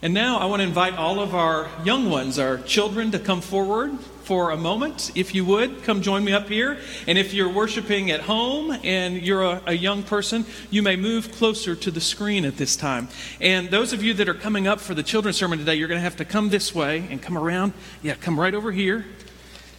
And now I want to invite all of our young ones, our children, to come forward for a moment. If you would, come join me up here. And if you're worshiping at home and you're a young person, you may move closer to the screen at this time. And those of you that are coming up for the children's sermon today, you're going to have to come this way and come around. Yeah, come right over here.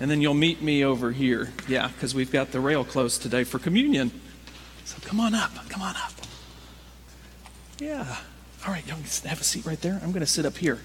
And then you'll meet me over here. Yeah, because we've got the rail closed today for communion. So come on up. Come on up. Yeah. All right, y'all have a seat right there. I'm going to sit up here.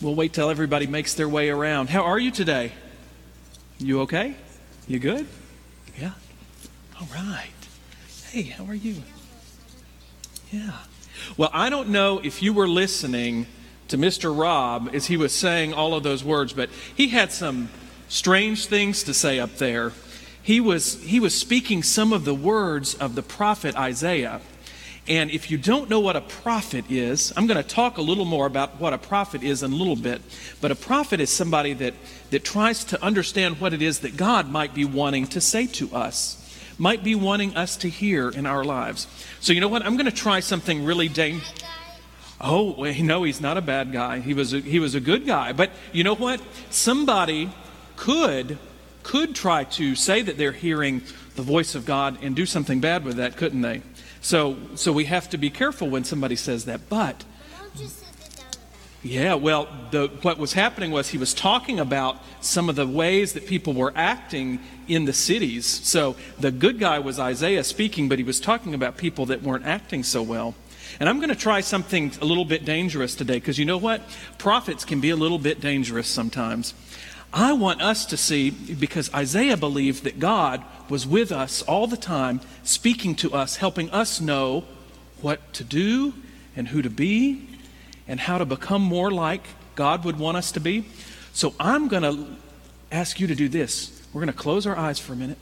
We'll wait till everybody makes their way around. How are you today? You okay? You good? Yeah. All right. Hey, how are you? Yeah. Well, I don't know if you were listening to Mr. Rob as he was saying all of those words, but he had some strange things to say up there. He was speaking some of the words of the prophet Isaiah. And if you don't know what a prophet is, I'm going to talk a little more about what a prophet is in a little bit. But a prophet is somebody that tries to understand what it is that God might be wanting to say to us, might be wanting us to hear in our lives. So you know what? I'm going to try something really dangerous. Oh, no, he's not a bad guy. He was a good guy. But you know what? Somebody could try to say that they're hearing the voice of God and do something bad with that, couldn't they? So we have to be careful when somebody says that. But, yeah, well, what was happening was he was talking about some of the ways that people were acting in the cities. So the good guy was Isaiah speaking, but he was talking about people that weren't acting so well. And I'm going to try something a little bit dangerous today, because you know what? Prophets can be a little bit dangerous sometimes. I want us to see, because Isaiah believed that God was with us all the time, speaking to us, helping us know what to do and who to be and how to become more like God would want us to be. So I'm going to ask you to do this. We're going to close our eyes for a minute.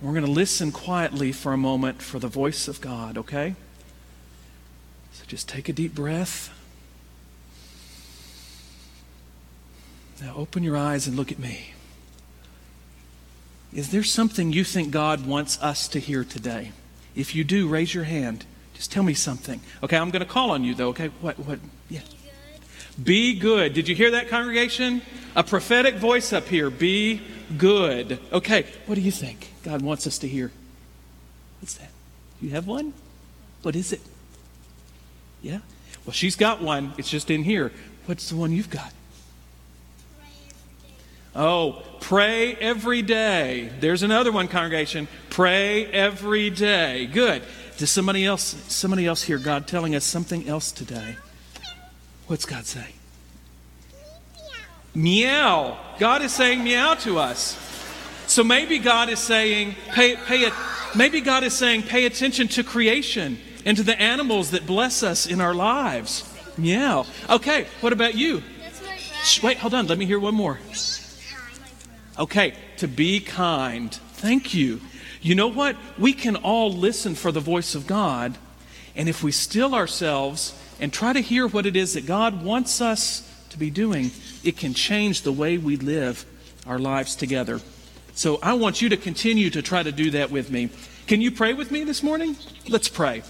We're going to listen quietly for a moment for the voice of God, okay? So just take a deep breath. Now open your eyes and look at me. Is there something you think God wants us to hear today? If you do, raise your hand. Just tell me something. Okay, I'm going to call on you though. Okay, what? Yeah. Be good. Be good. Did you hear that, congregation? A prophetic voice up here. Be good. Okay, what do you think God wants us to hear? What's that? You have one? What is it? Yeah? Well, she's got one. It's just in here. What's the one you've got? Oh, pray every day. There's another one, congregation. Pray every day. Good. Does somebody else hear God telling us something else today? What's God saying? Meow. Meow. God is saying meow to us. So maybe God is saying, pay attention to creation and to the animals that bless us in our lives. Meow. Okay, what about you? Shh, wait, hold on. Let me hear one more. Okay, to be kind. Thank you. You know what? We can all listen for the voice of God, and if we still ourselves and try to hear what it is that God wants us to be doing, it can change the way we live our lives together. So I want you to continue to try to do that with me. Can you pray with me this morning? Let's pray.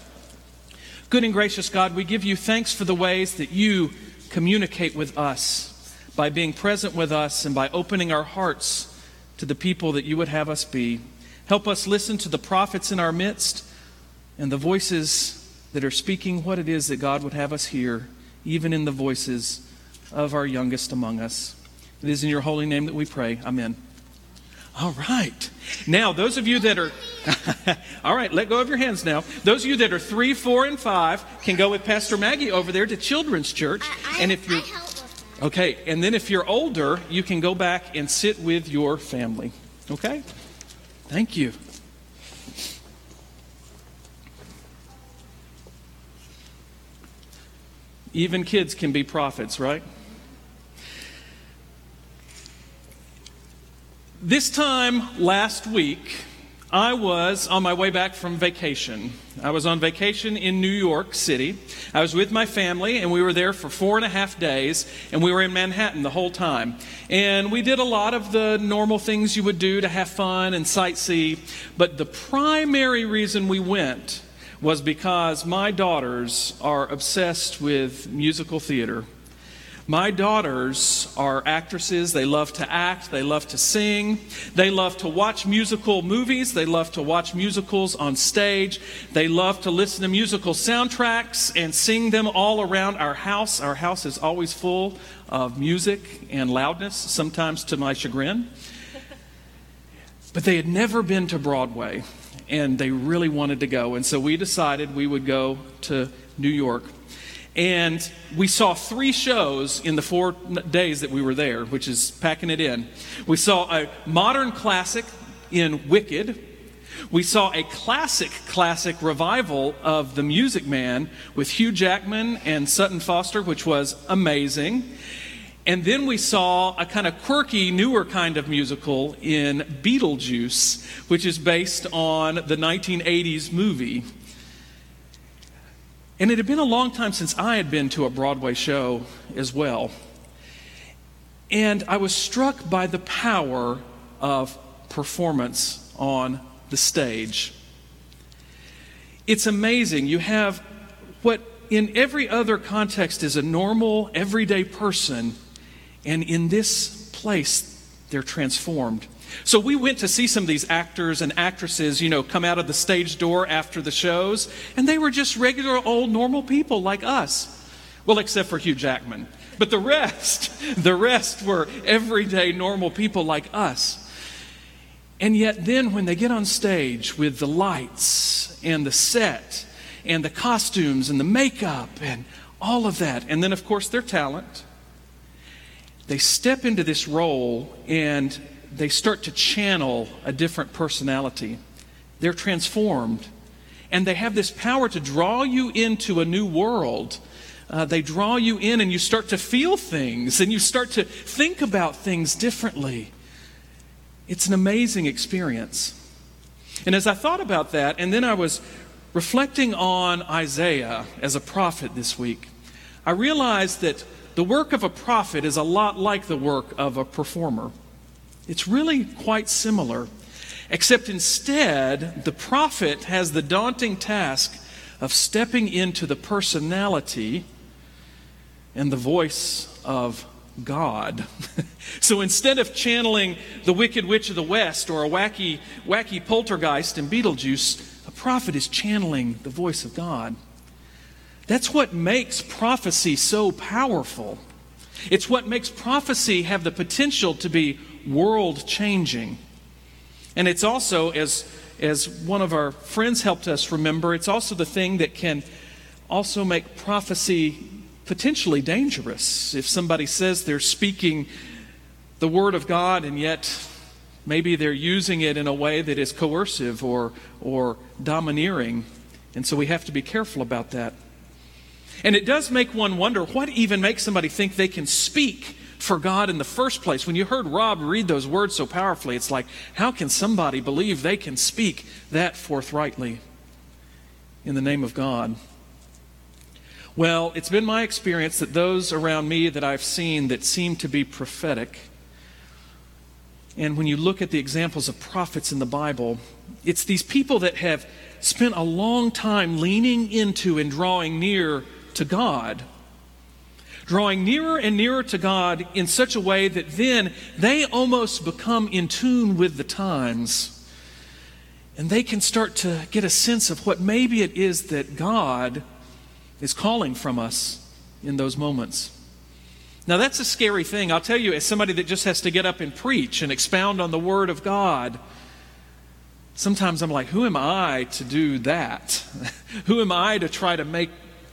Good and gracious God, we give you thanks for the ways that you communicate with us, by being present with us and by opening our hearts to the people that you would have us be. Help us listen to the prophets in our midst and the voices that are speaking what it is that God would have us hear, even in the voices of our youngest among us. It is in your holy name that we pray. Amen. All right. Now, those of you that are... All right, let go of your hands now. Those of you that are 3, 4, and 5 can go with Pastor Maggie over there to Children's Church. And if you're... Okay, and then if you're older, you can go back and sit with your family. Okay? Thank you. Even kids can be prophets, right? This time last week, I was on my way back from vacation. I was on vacation in New York City. I was with my family, and we were there for 4.5 days, and we were in Manhattan the whole time. And we did a lot of the normal things you would do to have fun and sightsee, but the primary reason we went was because my daughters are obsessed with musical theater. My daughters are actresses. They love to act. They love to sing. They love to watch musical movies. They love to watch musicals on stage. They love to listen to musical soundtracks and sing them all around our house. Our house is always full of music and loudness, sometimes to my chagrin. But they had never been to Broadway, and they really wanted to go. And so we decided we would go to New York. And we saw 3 shows in the 4 days that we were there, which is packing it in. We saw a modern classic in Wicked. We saw a classic revival of The Music Man with Hugh Jackman and Sutton Foster, which was amazing. And then we saw a kind of quirky, newer kind of musical in Beetlejuice, which is based on the 1980s movie. And it had been a long time since I had been to a Broadway show as well. And I was struck by the power of performance on the stage. It's amazing. You have what in every other context is a normal, everyday person, and in this place, they're transformed. So we went to see some of these actors and actresses, come out of the stage door after the shows, and they were just regular old normal people like us. Well, except for Hugh Jackman. But the rest were everyday normal people like us. And yet then when they get on stage with the lights and the set and the costumes and the makeup and all of that, and then of course their talent, they step into this role and they start to channel a different personality. They're transformed. And they have this power to draw you into a new world. They draw you in and you start to feel things and you start to think about things differently. It's an amazing experience. And as I thought about that, and then I was reflecting on Isaiah as a prophet this week, I realized that the work of a prophet is a lot like the work of a performer. It's really quite similar, except instead, the prophet has the daunting task of stepping into the personality and the voice of God. So instead of channeling the Wicked Witch of the West or a wacky poltergeist in Beetlejuice, a prophet is channeling the voice of God. That's what makes prophecy so powerful. It's what makes prophecy have the potential to be world-changing. And it's also, as one of our friends helped us remember, it's also the thing that can also make prophecy potentially dangerous. If somebody says they're speaking the Word of God and yet maybe they're using it in a way that is coercive or domineering. And so we have to be careful about that. And it does make one wonder what even makes somebody think they can speak for God in the first place. When you heard Rob read those words so powerfully, it's like, how can somebody believe they can speak that forthrightly in the name of God? Well, it's been my experience that those around me that I've seen that seem to be prophetic, and when you look at the examples of prophets in the Bible, it's these people that have spent a long time leaning into and drawing near to God, drawing nearer and nearer to God in such a way that then they almost become in tune with the times. And they can start to get a sense of what maybe it is that God is calling from us in those moments. Now that's a scary thing. I'll tell you, as somebody that just has to get up and preach and expound on the Word of God, sometimes I'm like, who am I to do that? Who am I to try to make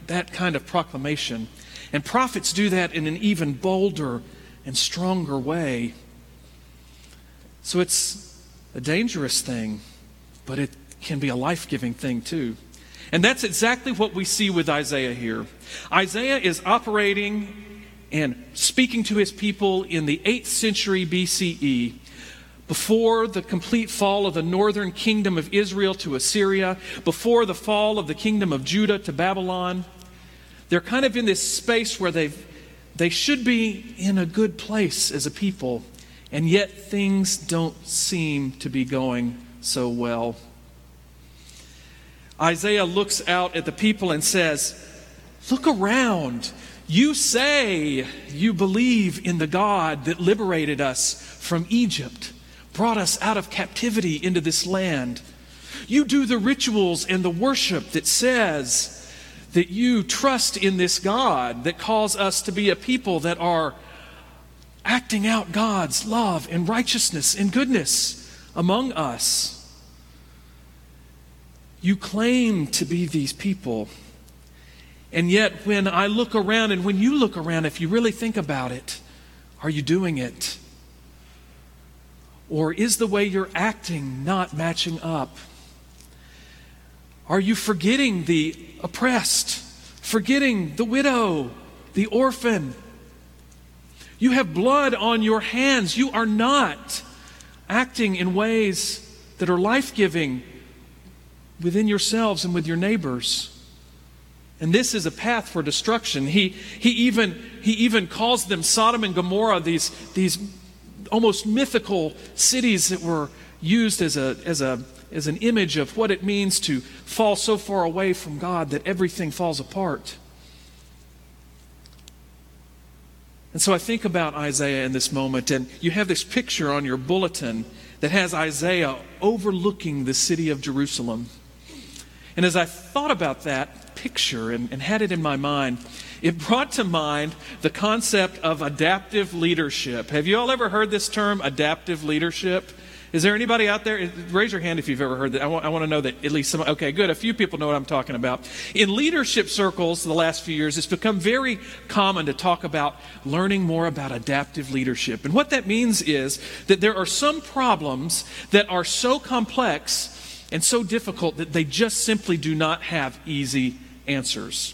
that kind of proclamation? And prophets do that in an even bolder and stronger way. So it's a dangerous thing, but it can be a life-giving thing too. And that's exactly what we see with Isaiah here. Isaiah is operating and speaking to his people in the 8th century BCE, before the complete fall of the northern kingdom of Israel to Assyria, before the fall of the kingdom of Judah to Babylon. They're kind of in this space where they should be in a good place as a people, and yet things don't seem to be going so well. Isaiah looks out at the people and says, look around. You say you believe in the God that liberated us from Egypt, brought us out of captivity into this land. You do the rituals and the worship that says that you trust in this God that calls us to be a people that are acting out God's love and righteousness and goodness among us. You claim to be these people. And yet, when I look around, and when you look around, if you really think about it, are you doing it? Or is the way you're acting not matching up? Are you forgetting the oppressed, forgetting the widow, the orphan? You have blood on your hands. You are not acting in ways that are life-giving within yourselves and with your neighbors. And this is a path for destruction. He even calls them Sodom and Gomorrah, these almost mythical cities that were used as an image of what it means to fall so far away from God that everything falls apart. And so I think about Isaiah in this moment, and you have this picture on your bulletin that has Isaiah overlooking the city of Jerusalem. And as I thought about that picture and had it in my mind, it brought to mind the concept of adaptive leadership. Have you all ever heard this term, adaptive leadership? Is there anybody out there? Raise your hand if you've ever heard that. I want to know that at least some. Okay, good. A few people know what I'm talking about. In leadership circles the last few years, it's become very common to talk about learning more about adaptive leadership. And what that means is that there are some problems that are so complex and so difficult that they just simply do not have easy answers.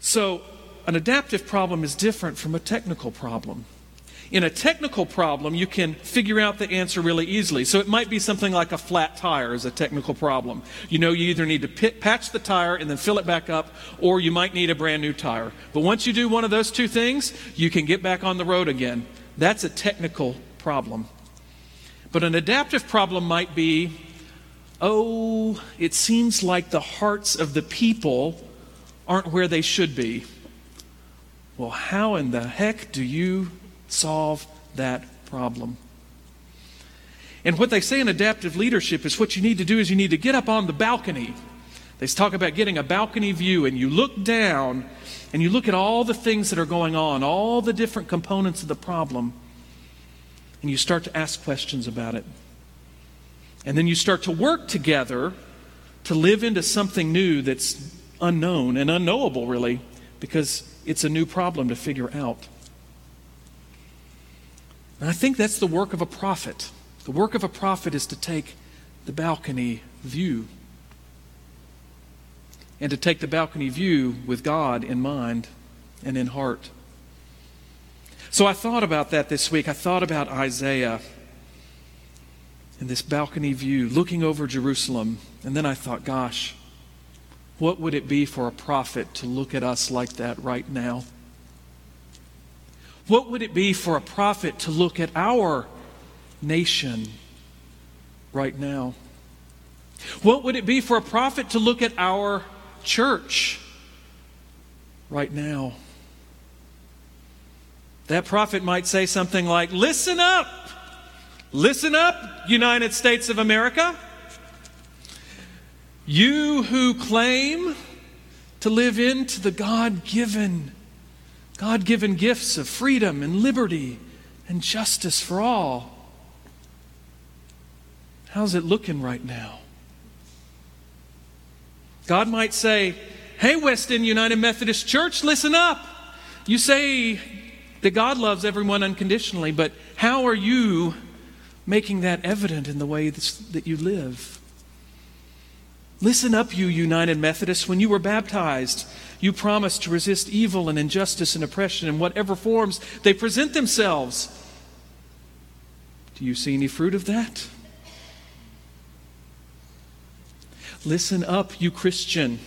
So an adaptive problem is different from a technical problem. In a technical problem, you can figure out the answer really easily. So it might be something like a flat tire is a technical problem. You know, you either need to patch the tire and then fill it back up, or you might need a brand new tire. But once you do one of those two things, you can get back on the road again. That's a technical problem. But an adaptive problem might be, oh, it seems like the hearts of the people aren't where they should be. Well, how in the heck do you solve that problem? And what they say in adaptive leadership is what you need to do is you need to get up on the balcony. They talk about getting a balcony view, and you look down and you look at all the things that are going on, all the different components of the problem, and you start to ask questions about it. And then you start to work together to live into something new that's unknown and unknowable, really, because it's a new problem to figure out. And I think that's the work of a prophet. The work of a prophet is to take the balcony view, and to take the balcony view with God in mind and in heart. So I thought about that this week. I thought about Isaiah and this balcony view, looking over Jerusalem. And then I thought, gosh, what would it be for a prophet to look at us like that right now? What would it be for a prophet to look at our nation right now? What would it be for a prophet to look at our church right now? That prophet might say something like, listen up, United States of America. You who claim to live into the God-given gifts of freedom and liberty and justice for all. How's it looking right now? God might say, hey, West End United Methodist Church, listen up. You say that God loves everyone unconditionally, but how are you making that evident in the way that you live? Listen up, you United Methodists. When you were baptized, you promised to resist evil and injustice and oppression in whatever forms they present themselves. Do you see any fruit of that? Listen up, you Christian.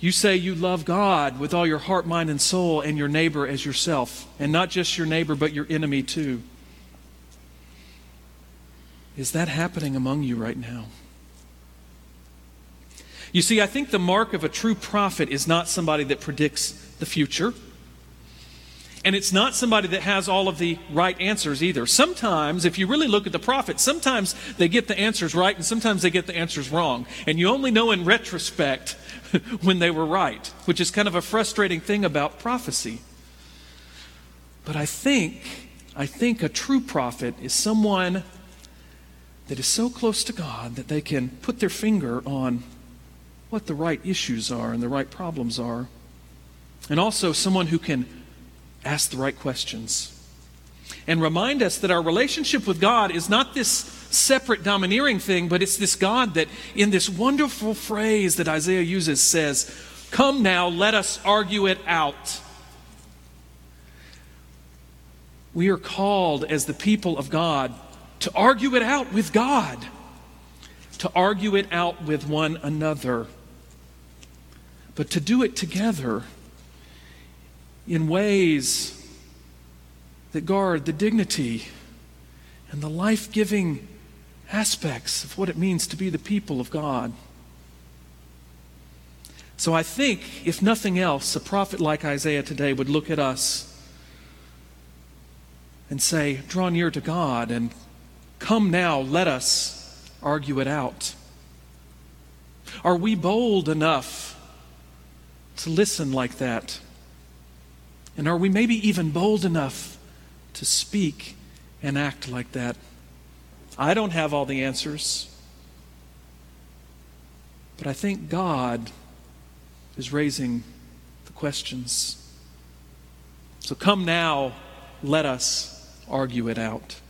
You say you love God with all your heart, mind, and soul, and your neighbor as yourself. And not just your neighbor, but your enemy too. Is that happening among you right now? You see, I think the mark of a true prophet is not somebody that predicts the future. And it's not somebody that has all of the right answers either. Sometimes, if you really look at the prophets, sometimes they get the answers right and sometimes they get the answers wrong. And you only know in retrospect when they were right, which is kind of a frustrating thing about prophecy. But I think a true prophet is someone that is so close to God that they can put their finger on what the right issues are and the right problems are. And also someone who can ask the right questions and remind us that our relationship with God is not this separate domineering thing, but it's this God that in this wonderful phrase that Isaiah uses says, "Come now, let us argue it out." We are called as the people of God to argue it out with God, to argue it out with one another, but to do it together in ways that guard the dignity and the life-giving aspects of what it means to be the people of God. So I think, if nothing else, a prophet like Isaiah today would look at us and say, "Draw near to God, and come now, let us argue it out." Are we bold enough to listen like that? And are we maybe even bold enough to speak and act like that? I don't have all the answers, but I think God is raising the questions. So come now, let us argue it out.